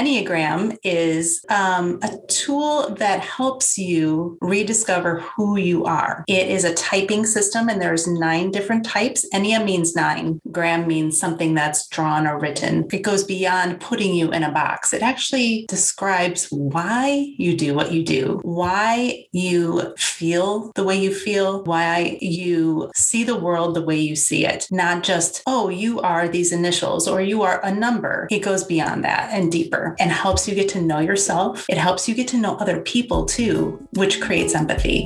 Enneagram is a tool that helps you rediscover who you are. It is a typing system, and there's 9 different types. Ennea means 9. Gram means something that's drawn or written. It goes beyond putting you in a box. It actually describes why you do what you do, why you feel the way you feel, why you see the world the way you see it, not just, oh, you are these initials or you are a number. It goes beyond that and deeper and helps you get to know yourself. It helps you get to know other people too, which creates empathy.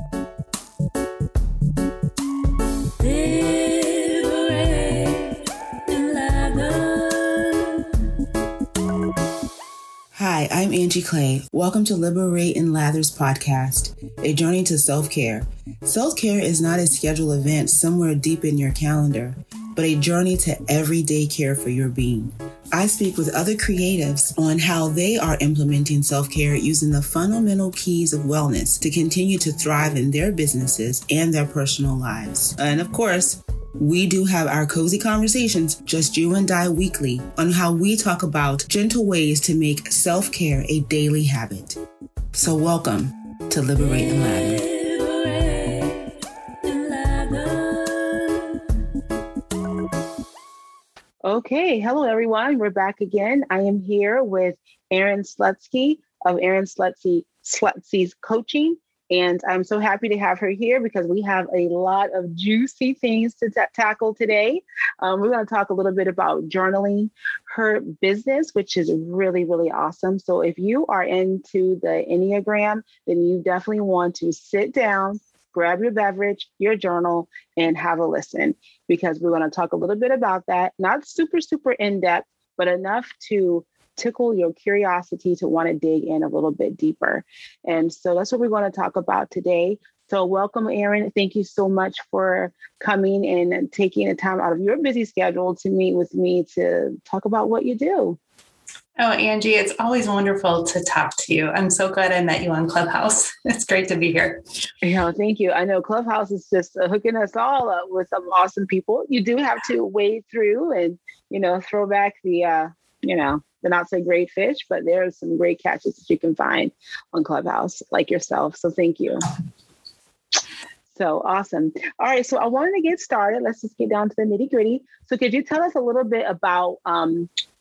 Hi, I'm Angie Clay. Welcome to Liberate and Lather's podcast, a journey to self-care. Self-care is not a scheduled event somewhere deep in your calendar, but a journey to everyday care for your being. I speak with other creatives on how they are implementing self-care using the fundamental keys of wellness to continue to thrive in their businesses and their personal lives. And of course, we do have our cozy conversations, just you and I, weekly on how we talk about gentle ways to make self-care a daily habit. So welcome to Liberate and Lather. Okay. Hello, everyone. We're back again. I am here with Erin Slutsky of Erin Slutsky's Coaching. And I'm so happy to have her here because we have a lot of juicy things to tackle today. We're going to talk a little bit about journaling, her business, which is really, really awesome. So if you are into the Enneagram, then you definitely want to sit down, grab your beverage, your journal, and have a listen, because we're going to talk a little bit about that. Not super, super in-depth, but enough to tickle your curiosity to want to dig in a little bit deeper. And so that's what we're going to talk about today. So welcome, Erin. Thank you so much for coming and taking the time out of your busy schedule to meet with me to talk about what you do. Oh, Angie, it's always wonderful to talk to you. I'm so glad I met you on Clubhouse. It's great to be here. Yeah, thank you. I know Clubhouse is just hooking us all up with some awesome people. You do have to wade through and, throw back the, they're not so great fish, but there are some great catches that you can find on Clubhouse, like yourself. So thank you. So awesome. All right. So I wanted to get started. Let's just get down to the nitty gritty. So could you tell us a little bit about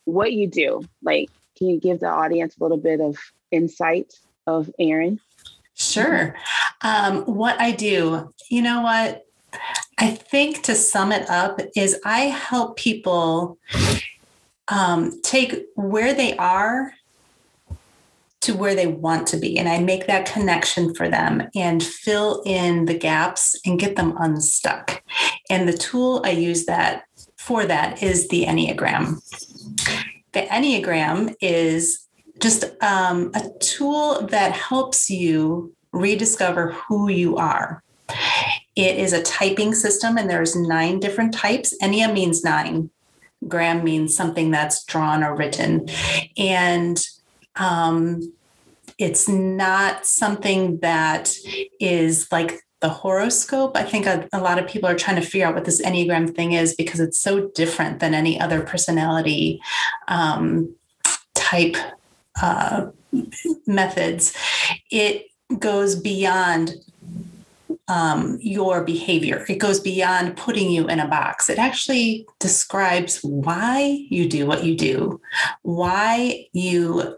what you do? Like, can you give the audience a little bit of insight of Erin? Sure. What I do, I think to sum it up is I help people take where they are to where they want to be. And I make that connection for them and fill in the gaps and get them unstuck. And the tool I use for that is the Enneagram. The Enneagram is just a tool that helps you rediscover who you are. It is a typing system, and there's 9 different types. Ennea means 9. Gram means something that's drawn or written. And it's not something that is like the horoscope. I think a lot of people are trying to figure out what this Enneagram thing is because it's so different than any other personality type methods. It goes beyond your behavior. It goes beyond putting you in a box. It actually describes why you do what you do, why you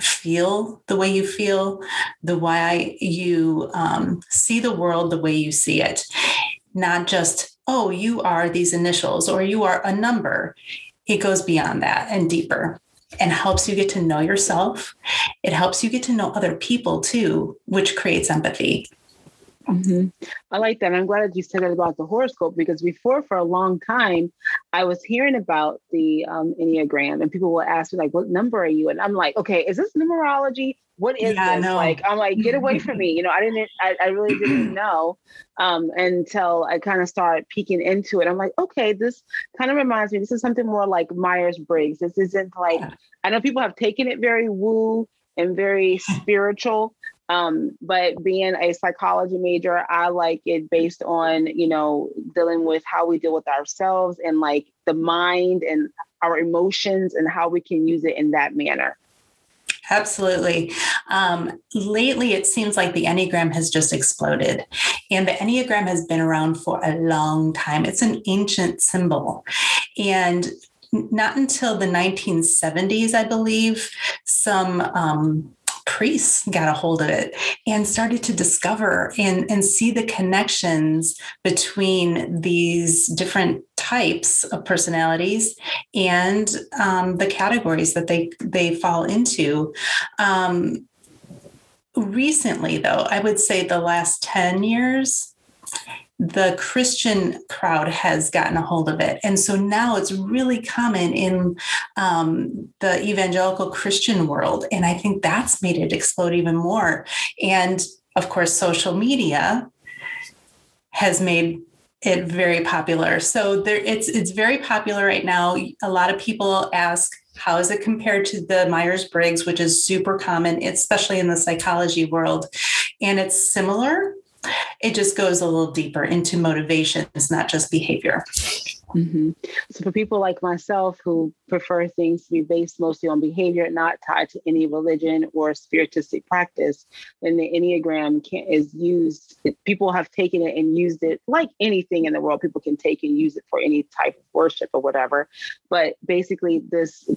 feel the way you feel, why you see the world the way you see it, not just, oh, you are these initials or you are a number. It goes beyond that and deeper and helps you get to know yourself. It helps you get to know other people too, which creates empathy. Mm-hmm. I like that. I'm glad that you said that about the horoscope, because before, for a long time, I was hearing about the Enneagram, and people will ask me, like, what number are you? And I'm like, okay, is this numerology? What is this? No. Like, I'm like, get away from me. I really didn't know until I kind of started peeking into it. I'm like, okay, this kind of reminds me, this is something more like Myers-Briggs. This isn't like, I know people have taken it very woo and very spiritual. But being a psychology major, I like it based on, dealing with how we deal with ourselves and like the mind and our emotions and how we can use it in that manner. Absolutely. Lately, it seems like the Enneagram has just exploded, and the Enneagram has been around for a long time. It's an ancient symbol, and not until the 1970s, I believe, some priests got a hold of it and started to discover and see the connections between these different types of personalities and the categories that they fall into. Recently, though, I would say the last 10 years, the Christian crowd has gotten a hold of it. And so now it's really common in the evangelical Christian world. And I think that's made it explode even more. And of course, social media has made it very popular. So there, it's very popular right now. A lot of people ask, how is it compared to the Myers-Briggs, which is super common, especially in the psychology world? And it's similar. It just goes a little deeper into motivations, not just behavior. Mm-hmm. So for people like myself who prefer things to be based mostly on behavior, not tied to any religion or spiritistic practice, then the Enneagram is used. People have taken it and used it like anything in the world. People can take and use it for any type of worship or whatever. But basically this,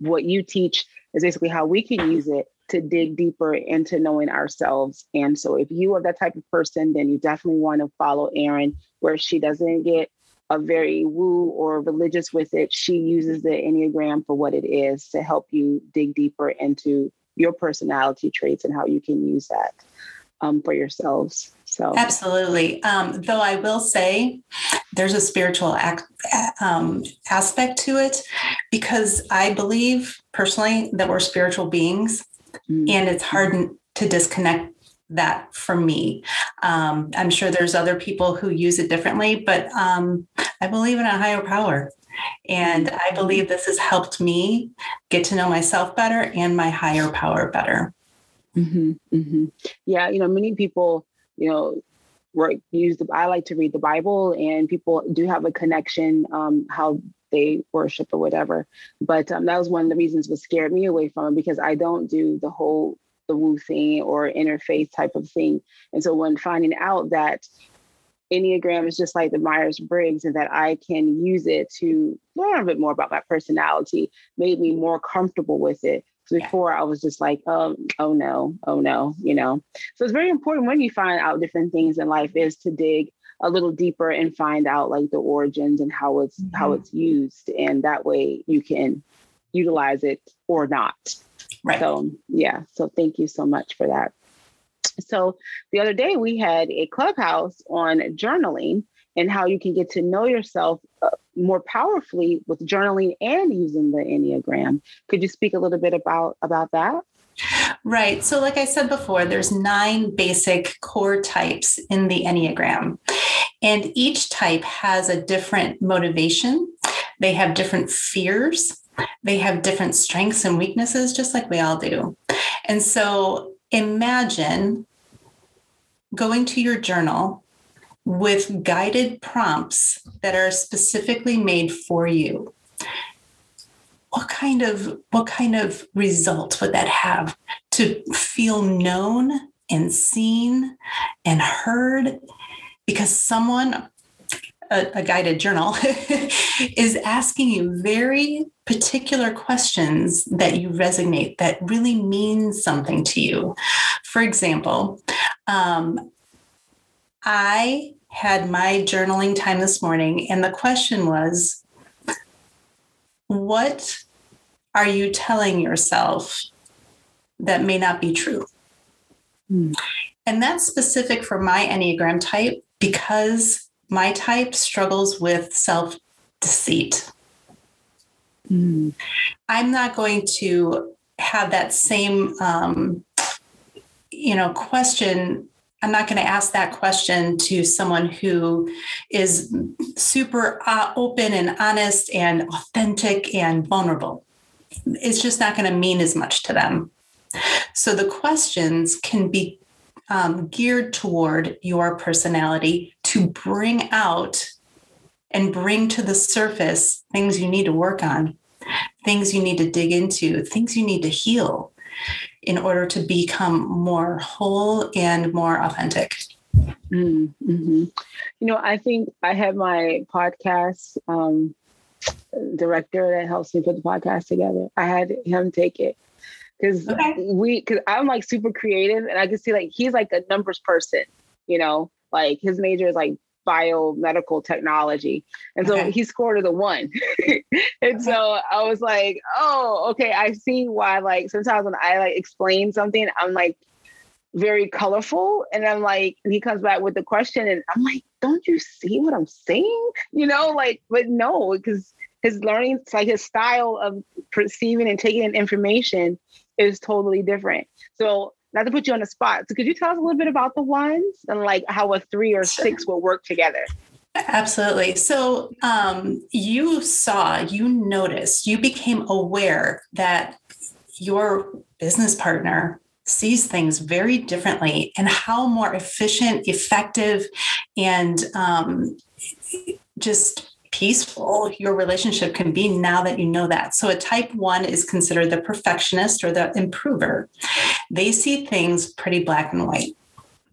what you teach is basically how we can use it to dig deeper into knowing ourselves. And so if you are that type of person, then you definitely want to follow Erin, where she doesn't get a very woo or religious with it. She uses the Enneagram for what it is to help you dig deeper into your personality traits and how you can use that for yourselves. So absolutely. Though I will say there's a spiritual aspect to it, because I believe personally that we're spiritual beings. And it's hard to disconnect that from me. I'm sure there's other people who use it differently, but I believe in a higher power. And I believe this has helped me get to know myself better and my higher power better. Mm-hmm, mm-hmm. Yeah, many people, I like to read the Bible, and people do have a connection, how they worship or whatever. But that was one of the reasons what scared me away from it, because I don't do the woo thing or interfaith type of thing. And so when finding out that Enneagram is just like the Myers-Briggs and that I can use it to learn a bit more about my personality made me more comfortable with it. Before I was just like, oh no. So it's very important when you find out different things in life is to dig a little deeper and find out like the origins and how it's used. And that way you can utilize it or not. Right. So yeah. So thank you so much for that. So the other day we had a Clubhouse on journaling and how you can get to know yourself more powerfully with journaling and using the Enneagram. Could you speak a little bit about that? Right. So like I said before, there's 9 basic core types in the Enneagram, and each type has a different motivation. They have different fears. They have different strengths and weaknesses, just like we all do. And so imagine going to your journal with guided prompts that are specifically made for you. What kind of result would that have to feel known and seen and heard? Because someone, a guided journal, is asking you very particular questions that you resonate, that really means something to you. For example, I had my journaling time this morning, and the question was, what are you telling yourself that may not be true? Mm. And that's specific for my Enneagram type, because my type struggles with self-deceit. Mm. I'm not going to have that same, question. I'm not going to ask that question to someone who is super open and honest and authentic and vulnerable. It's just not going to mean as much to them. So the questions can be geared toward your personality to bring out and bring to the surface things you need to work on, things you need to dig into, things you need to heal, in order to become more whole and more authentic. Mm-hmm. You know, I think I have my podcast director that helps me put the podcast together. I had him take it because I'm like super creative, and I can see like he's like a numbers person, you know, like his major is like biomedical technology. And so he scored a 1. And so I was like, oh, okay. I see why, like sometimes when I like explain something, I'm like very colorful. And I'm like, and he comes back with the question and I'm like, don't you see what I'm saying? You know, like, but no, because his learning, it's like his style of perceiving and taking in information is totally different. So not to put you on the spot. So could you tell us a little bit about the ones and like how a 3 or 6 will work together? Absolutely. So you saw, you noticed, you became aware that your business partner sees things very differently, and how more efficient, effective, and just peaceful your relationship can be now that you know that. So a type 1 is considered the perfectionist or the improver. They see things pretty black and white.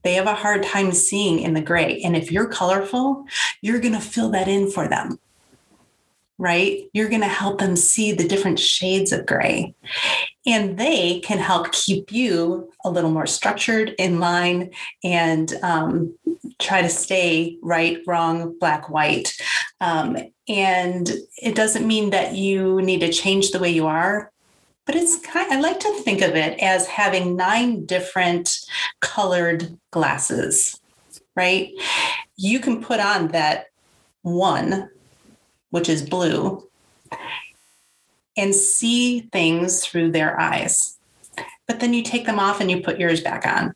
They have a hard time seeing in the gray. And if you're colorful, you're going to fill that in for them, right? You're going to help them see the different shades of gray. And they can help keep you a little more structured, in line, and try to stay right, wrong, black, white. And it doesn't mean that you need to change the way you are, but it's kind of, I like to think of it as having 9 different colored glasses, right? You can put on that 1, which is blue, and see things through their eyes, but then you take them off and you put yours back on.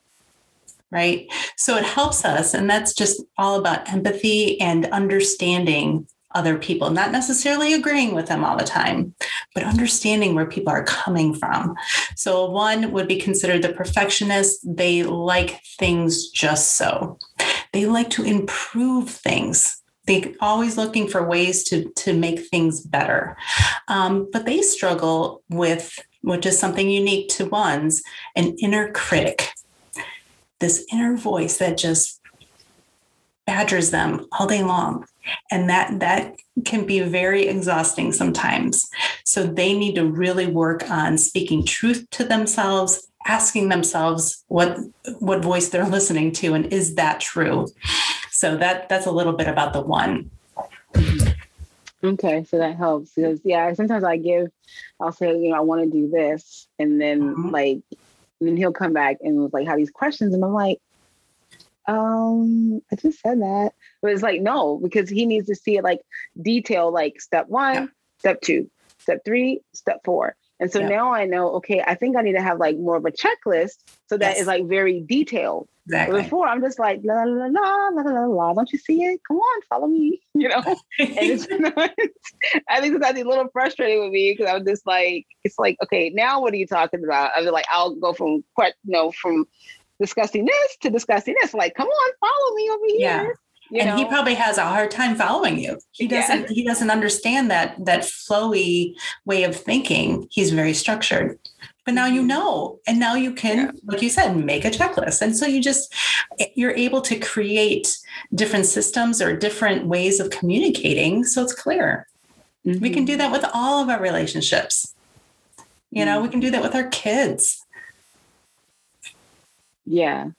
Right. So it helps us. And that's just all about empathy and understanding other people, not necessarily agreeing with them all the time, but understanding where people are coming from. So 1 would be considered the perfectionist. They like things just so. They like to improve things. They're always looking for ways to make things better. But they struggle with, which is something unique to ones, an inner critic. This inner voice that just badgers them all day long. And that can be very exhausting sometimes. So they need to really work on speaking truth to themselves, asking themselves what voice they're listening to, and is that true? So that's a little bit about the 1. Okay, so that helps. Because sometimes I'll say, you know, I want to do this, and then and then he'll come back and was like, have these questions. And I'm like, I just said that. But it's like, no, because he needs to see it like detail, like step 1, step 2, step 3, step 4. And so now I know, okay, I think I need to have like more of a checklist so that is like very detailed. Exactly. Before I'm just like, la, la, la, la, la, la, don't you see it? Come on, follow me, you know? And I think that's a little frustrating with me because I'm just like, it's like, okay, now what are you talking about? I'm like, I'll go from, from discussing this to discussing this. Like, come on, follow me over here. You and know? He probably has a hard time following you. He doesn't, he doesn't understand that flowy way of thinking. He's very structured. But now you know, and now you can, like you said, make a checklist. And so you're able to create different systems or different ways of communicating. So it's clear. Mm-hmm. We can do that with all of our relationships. You know, we can do that with our kids. Yeah.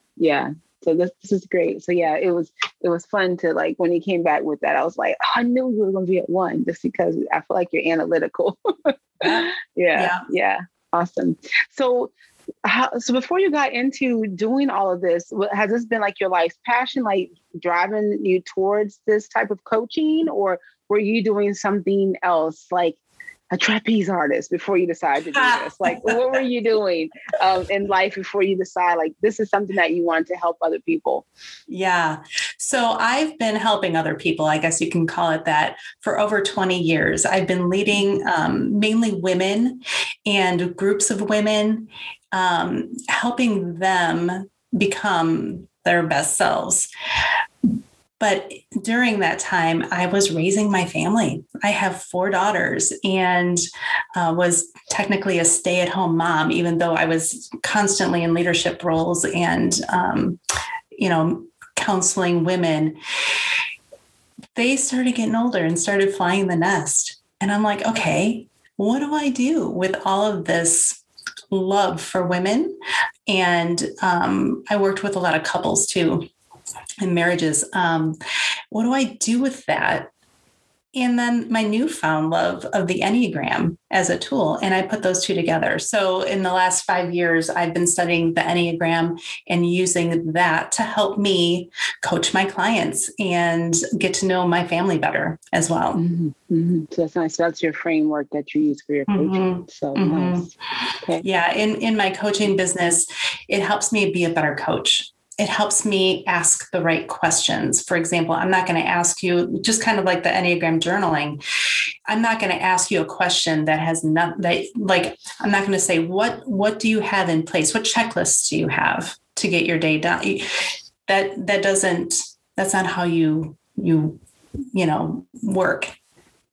So this is great. So it was fun to like, when he came back with that, I was like, oh, I knew we were going to be at 1 just because I feel like you're analytical. Yeah. Awesome. So before you got into doing all of this, has this been like your life's passion, like driving you towards this type of coaching, or were you doing something else, like a trapeze artist before you decide to do this? Like, what were you doing in life before you decide, like, this is something that you want to help other people? Yeah. So I've been helping other people, I guess you can call it that, for over 20 years. I've been leading mainly women and groups of women, helping them become their best selves. But during that time, I was raising my family. I have 4 daughters and was technically a stay-at-home mom, even though I was constantly in leadership roles and, counseling women. They started getting older and started flying the nest. And I'm like, okay, what do I do with all of this love for women? And I worked with a lot of couples too, and marriages. What do I do with that? And then my newfound love of the Enneagram as a tool. And I put those two together. So in the last 5 years, I've been studying the Enneagram and using that to help me coach my clients and get to know my family better as well. Mm-hmm. So that's nice. That's your framework that you use for your coaching. Mm-hmm. So nice. Okay. Yeah. In my coaching business, it helps me be a better coach. It helps me ask the right questions. For example, I'm not going to ask you, just kind of like the Enneagram journaling, I'm not going to ask you a question that has not, that, like, I'm not going to say, what do you have in place? What checklists do you have to get your day done? That's not how you work.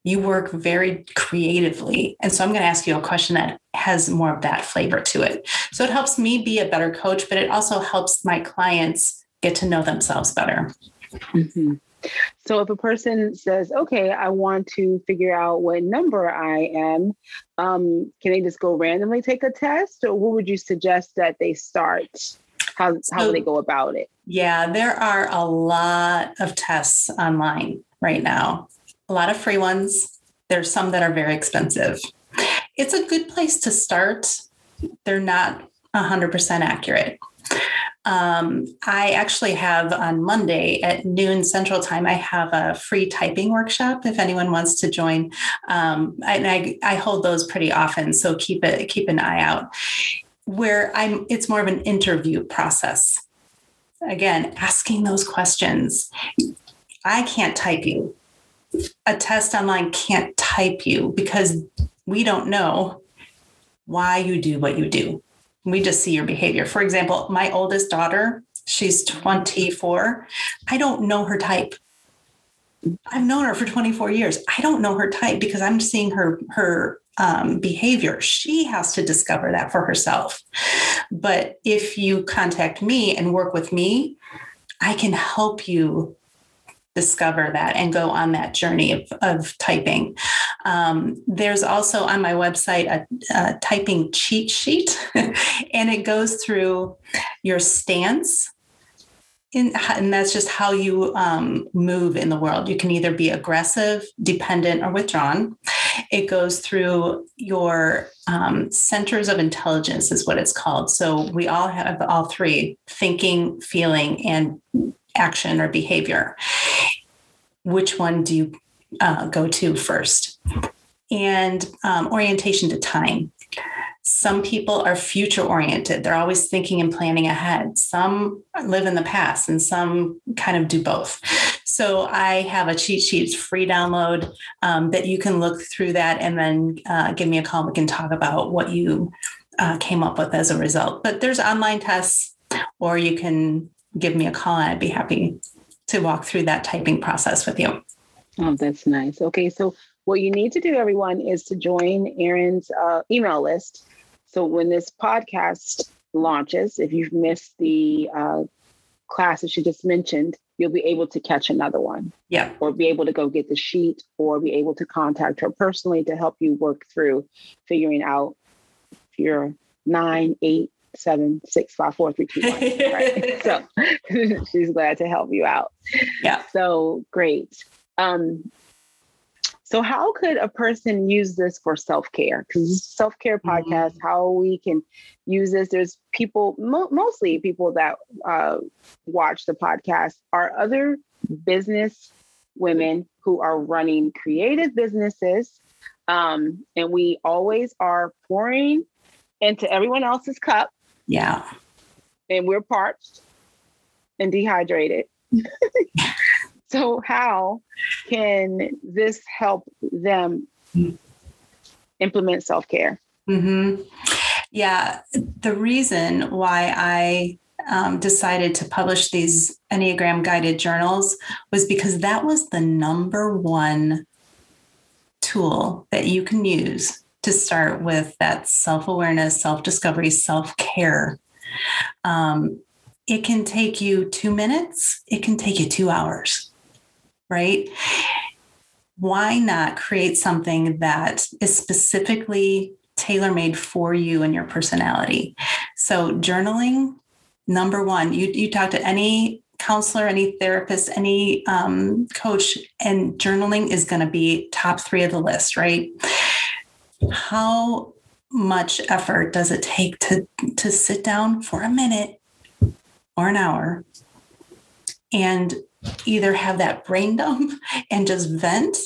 You work very creatively. And so I'm going to ask you a question that has more of that flavor to it. So it helps me be a better coach, but it also helps my clients get to know themselves better. Mm-hmm. So if a person says, okay, I want to figure out what number I am, can they just go randomly take a test? Or what would you suggest that they start? How do they go about it? Yeah, there are a lot of tests online right now. A lot of free ones. There's some that are very expensive. It's a good place to start. They're not 100% accurate. I actually have on Monday at noon Central Time, I have a free typing workshop if anyone wants to join. And I hold those pretty often, so keep an eye out. It's more of an interview process. Again, asking those questions. I can't type you. A test online can't type you because we don't know why you do what you do. We just see your behavior. For example, my oldest daughter, she's 24. I don't know her type. I've known her for 24 years. I don't know her type because I'm seeing her behavior. She has to discover that for herself. But if you contact me and work with me, I can help you discover that and go on that journey of typing. There's also on my website a typing cheat sheet, and it goes through your stance, and that's just how you move in the world. You can either be aggressive, dependent, or withdrawn. It goes through your centers of intelligence is what it's called. So we all have all three: thinking, feeling, and action or behavior. Which one do you go to first? And orientation to time. Some people are future oriented. They're always thinking and planning ahead. Some live in the past and some kind of do both. So I have a cheat sheet, free download that you can look through that and then give me a call. We can talk about what you came up with as a result. But there's online tests, or you can give me a call. I'd be happy to walk through that typing process with you. Oh, that's nice. Okay. So what you need to do, everyone, is to join Erin's email list. So when this podcast launches, if you've missed the class that she just mentioned, you'll be able to catch another one. Yeah. Or be able to go get the sheet, or be able to contact her personally to help you work through figuring out your 9, 8, 7, 6, 5, 4, 3, 2, 1. Right. So she's glad to help you out. Yeah. So great. So how could a person use this for self-care? Because it's a self-care podcast, mm-hmm. How we can use this. There's people, mostly people that watch the podcast are other business women who are running creative businesses. And we always are pouring into everyone else's cup. Yeah. And we're parched and dehydrated. So how can this help them implement self-care? Mm-hmm. Yeah. The reason why I decided to publish these Enneagram guided journals was because that was the number one tool that you can use to start with that self-awareness, self-discovery, self-care. It can take you 2 minutes. It can take you 2 hours, right? Why not create something that is specifically tailor-made for you and your personality? So journaling, number one, you talk to any counselor, any therapist, any coach, and journaling is going to be top three of the list, right? How much effort does it take to sit down for a minute or an hour and either have that brain dump and just vent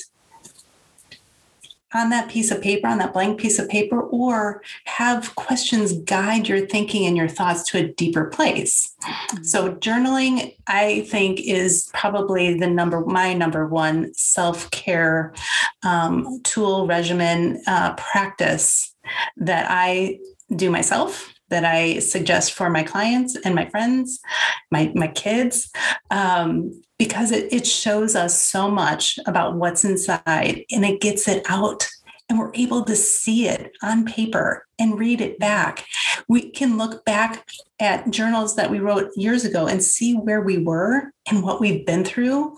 on that piece of paper, on that blank piece of paper, or have questions guide your thinking and your thoughts to a deeper place. Mm-hmm. So journaling, I think, is probably my number one self-care tool, regimen, practice that I do myself, that I suggest for my clients and my friends, my kids, because it shows us so much about what's inside and it gets it out and we're able to see it on paper and read it back. We can look back at journals that we wrote years ago and see where we were and what we've been through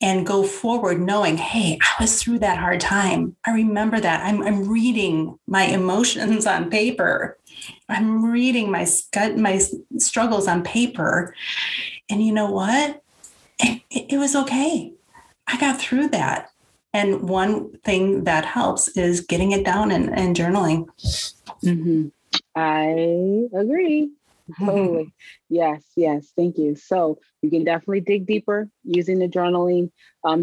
and go forward knowing, hey, I was through that hard time. I remember that. I'm reading my emotions on paper. I'm reading my struggles on paper. And you know what? It was okay. I got through that. And one thing that helps is getting it down and journaling. Mm-hmm. I agree. Totally. Yes. Thank you. So you can definitely dig deeper using the journaling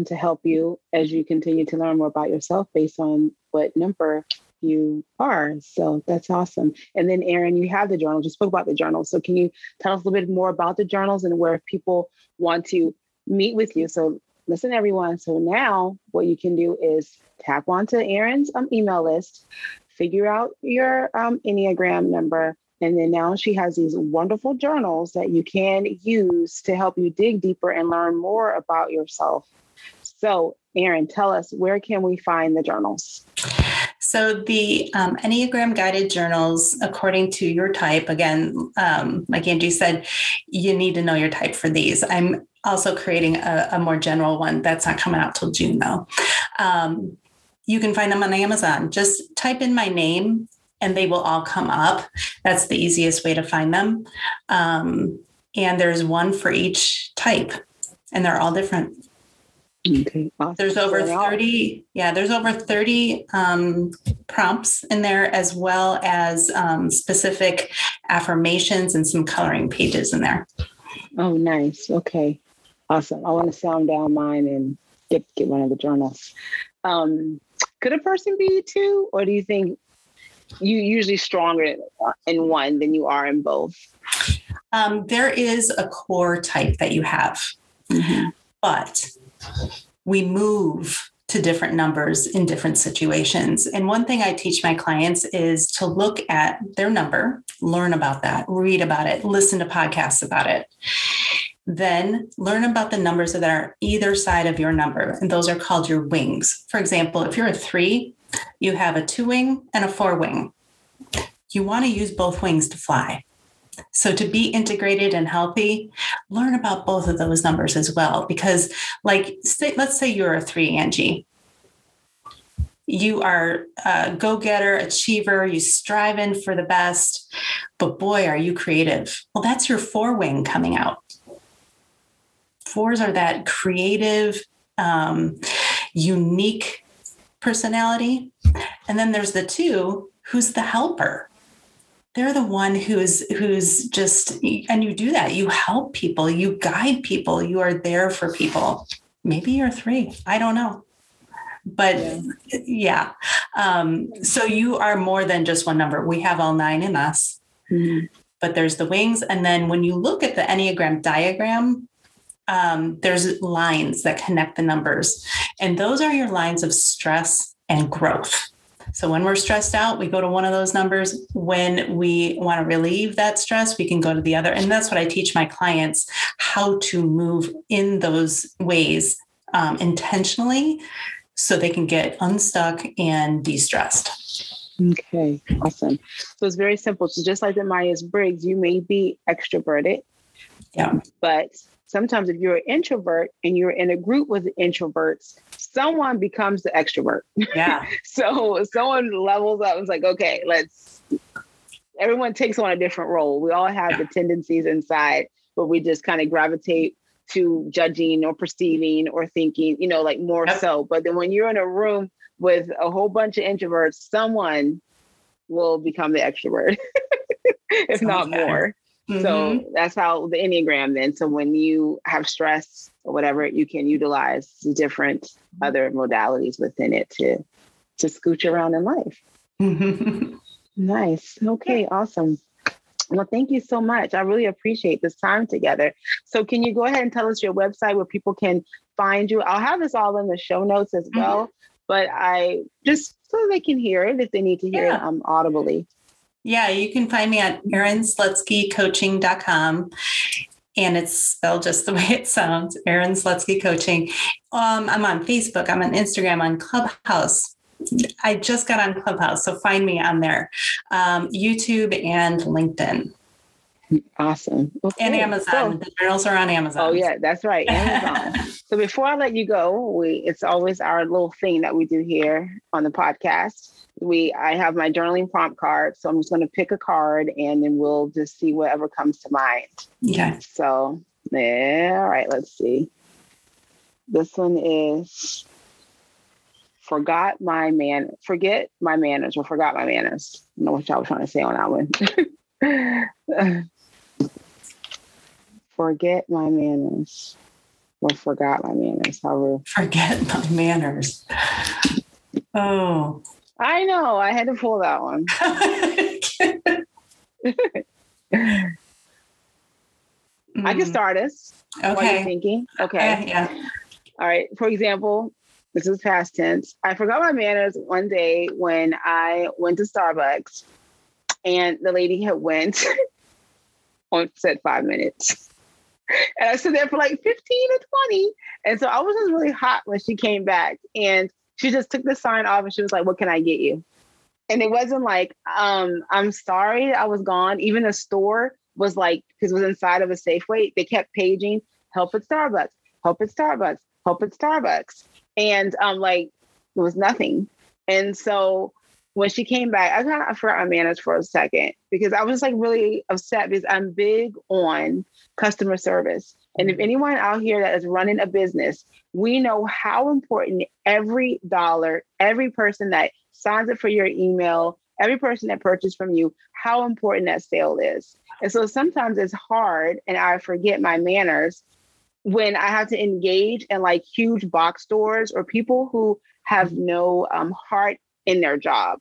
to help you as you continue to learn more about yourself based on what number you are. So that's awesome. And then Erin, you have the journals. You spoke about the journals. So can you tell us a little bit more about the journals and where people want to meet with you? So listen, everyone. So now what you can do is tap onto Erin's email list, figure out your Enneagram number. And then now she has these wonderful journals that you can use to help you dig deeper and learn more about yourself. So Erin, tell us, where can we find the journals? So the Enneagram guided journals, according to your type, again, like Angie said, you need to know your type for these. I'm also creating a more general one that's not coming out till June though. You can find them on Amazon. Just type in my name and they will all come up. That's the easiest way to find them. And there's one for each type and they're all different. Okay. Awesome. There's over 30 prompts in there, as well as specific affirmations and some coloring pages in there. Oh, nice. Okay. Awesome. I want to sound down mine and get one of the journals. Could a person be two, or do you think you're usually stronger in one than you are in both? There is a core type that you have, mm-hmm. but we move to different numbers in different situations. And one thing I teach my clients is to look at their number, learn about that, read about it, listen to podcasts about it. Then learn about the numbers that are either side of your number. And those are called your wings. For example, if you're a 3, you have a 2-wing and a 4-wing. You want to use both wings to fly. So to be integrated and healthy, learn about both of those numbers as well. Because let's say you're a 3, Angie. You are a go-getter, achiever. You striving for the best. But boy, are you creative. Well, that's your 4-wing coming out. 4s are that creative, unique personality. And then there's the 2, who's the helper. They're the one who's just, and you do that. You help people, you guide people, you are there for people. Maybe you're 3. I don't know. But yeah. So you are more than just one number. We have all 9 in us, mm-hmm. but there's the wings. And then when you look at the Enneagram diagram, there's lines that connect the numbers. And those are your lines of stress and growth. So when we're stressed out, we go to one of those numbers. When we want to relieve that stress, we can go to the other. And that's what I teach my clients, how to move in those ways intentionally so they can get unstuck and de-stressed. Okay, awesome. So it's very simple. So just like the Myers-Briggs, you may be extroverted. Yeah. But sometimes if you're an introvert and you're in a group with introverts, someone becomes the extrovert. Yeah. So someone levels up and is like, okay, everyone takes on a different role. We all have the tendencies inside, but we just kind of gravitate to judging or perceiving or thinking, more so. But then when you're in a room with a whole bunch of introverts, someone will become the extrovert, if not more. Mm-hmm. So that's how the Enneagram then. So when you have stress or whatever, you can utilize different other modalities within it to scooch around in life. Mm-hmm. Nice. Okay, awesome. Well, thank you so much. I really appreciate this time together. So can you go ahead and tell us your website where people can find you? I'll have this all in the show notes as well, but I just so they can hear it if they need to hear it audibly. Yeah, you can find me at ErinSlutskyCoaching.com. And it's spelled just the way it sounds, Erin Slutsky Coaching. I'm on Facebook. I'm on Instagram, on Clubhouse. I just got on Clubhouse, so find me on there. YouTube and LinkedIn. Awesome. Okay. And Amazon. So, the journals are on Amazon. Oh, yeah, that's right. Amazon. So before I let you go, it's always our little thing that we do here on the podcast. I have my journaling prompt card. So I'm just going to pick a card and then we'll just see whatever comes to mind. Okay. So, all right, let's see. This one is forgot my manners. I don't know what y'all was trying to say on that one. Forget my manners. Or forgot my manners. Forget my manners. Oh, I know. I had to pull that one. I can start us. Okay. What are you thinking? Okay. Yeah. All right. For example, this is past tense. I forgot my manners one day when I went to Starbucks and the lady had went on set 5 minutes. And I stood there for like 15 or 20. And so I was just really hot when she came back. And she just took the sign off and she was like, what can I get you? And it wasn't like, I'm sorry, I was gone. Even the store was like, because it was inside of a Safeway, they kept paging, help at Starbucks, help at Starbucks, help at Starbucks. And it was nothing. And so when she came back, I forgot my manners for a second because I was just really upset because I'm big on customer service. And if anyone out here that is running a business, we know how important every dollar, every person that signs up for your email, every person that purchased from you, how important that sale is. And so sometimes it's hard and I forget my manners when I have to engage in huge box stores or people who have no heart in their job.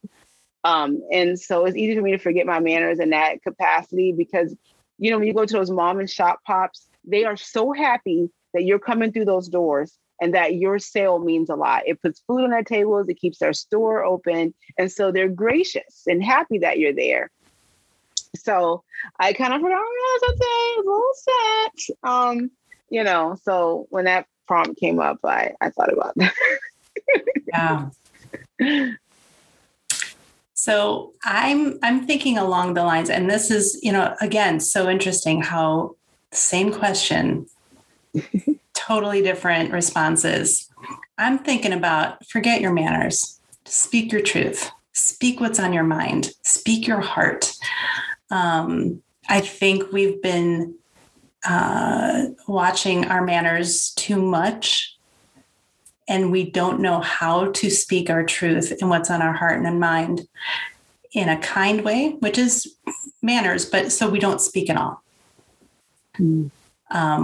And so it's easy for me to forget my manners in that capacity because, when you go to those mom and shop pops, they are so happy that you're coming through those doors and that your sale means a lot. It puts food on their tables. It keeps their store open. And so they're gracious and happy that you're there. So I kind of forgot, oh, that's okay. A little set. So when that prompt came up, I thought about that. Yeah. So I'm thinking along the lines, and this is, again, so interesting how same question, totally different responses. I'm thinking about forget your manners, speak your truth, speak what's on your mind, speak your heart. I think we've been watching our manners too much and we don't know how to speak our truth and what's on our heart and mind in a kind way, which is manners, but so we don't speak at all. Mm.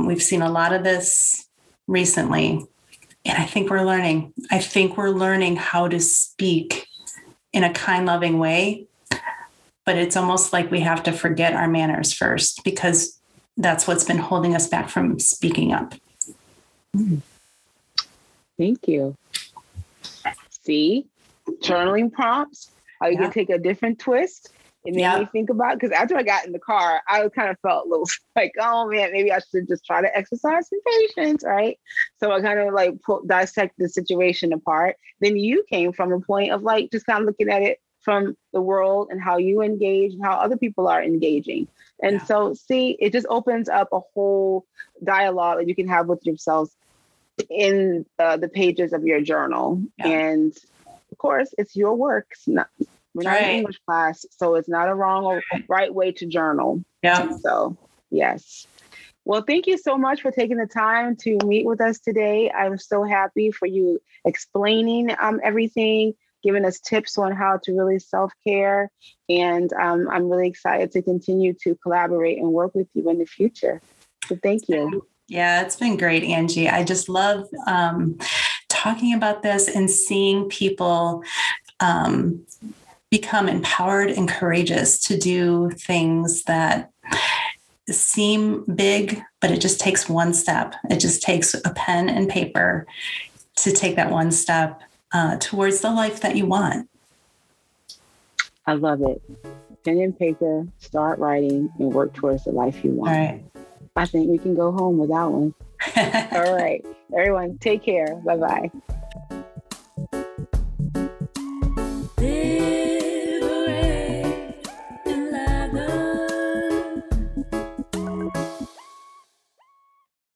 We've seen a lot of this recently, and I think we're learning. I think we're learning how to speak in a kind, loving way, but it's almost like we have to forget our manners first because that's what's been holding us back from speaking up. Thank you. See, journaling prompts, how you can take a different twist. It made me think about, because after I got in the car, I kind of felt a little like, oh man, maybe I should just try to exercise some patience, right? So I kind of like dissect the situation apart. Then you came from a point of like, just kind of looking at it from the world and how you engage and how other people are engaging. And so see, it just opens up a whole dialogue that you can have with yourselves in the pages of your journal. And of course, it's your work. It's not, we're not in English class, so it's not a wrong or right way to journal. So, yes. Well, thank you so much for taking the time to meet with us today. I'm so happy for you explaining everything, giving us tips on how to really self-care. And I'm really excited to continue to collaborate and work with you in the future. So thank you. Yeah, it's been great, Angie. I just love talking about this and seeing people become empowered and courageous to do things that seem big, but it just takes one step. It just takes a pen and paper to take that one step towards the life that you want. I love it. Pen and paper, start writing, and work towards the life you want. All right. I think we can go home with that one. All right. Everyone, take care. Bye-bye.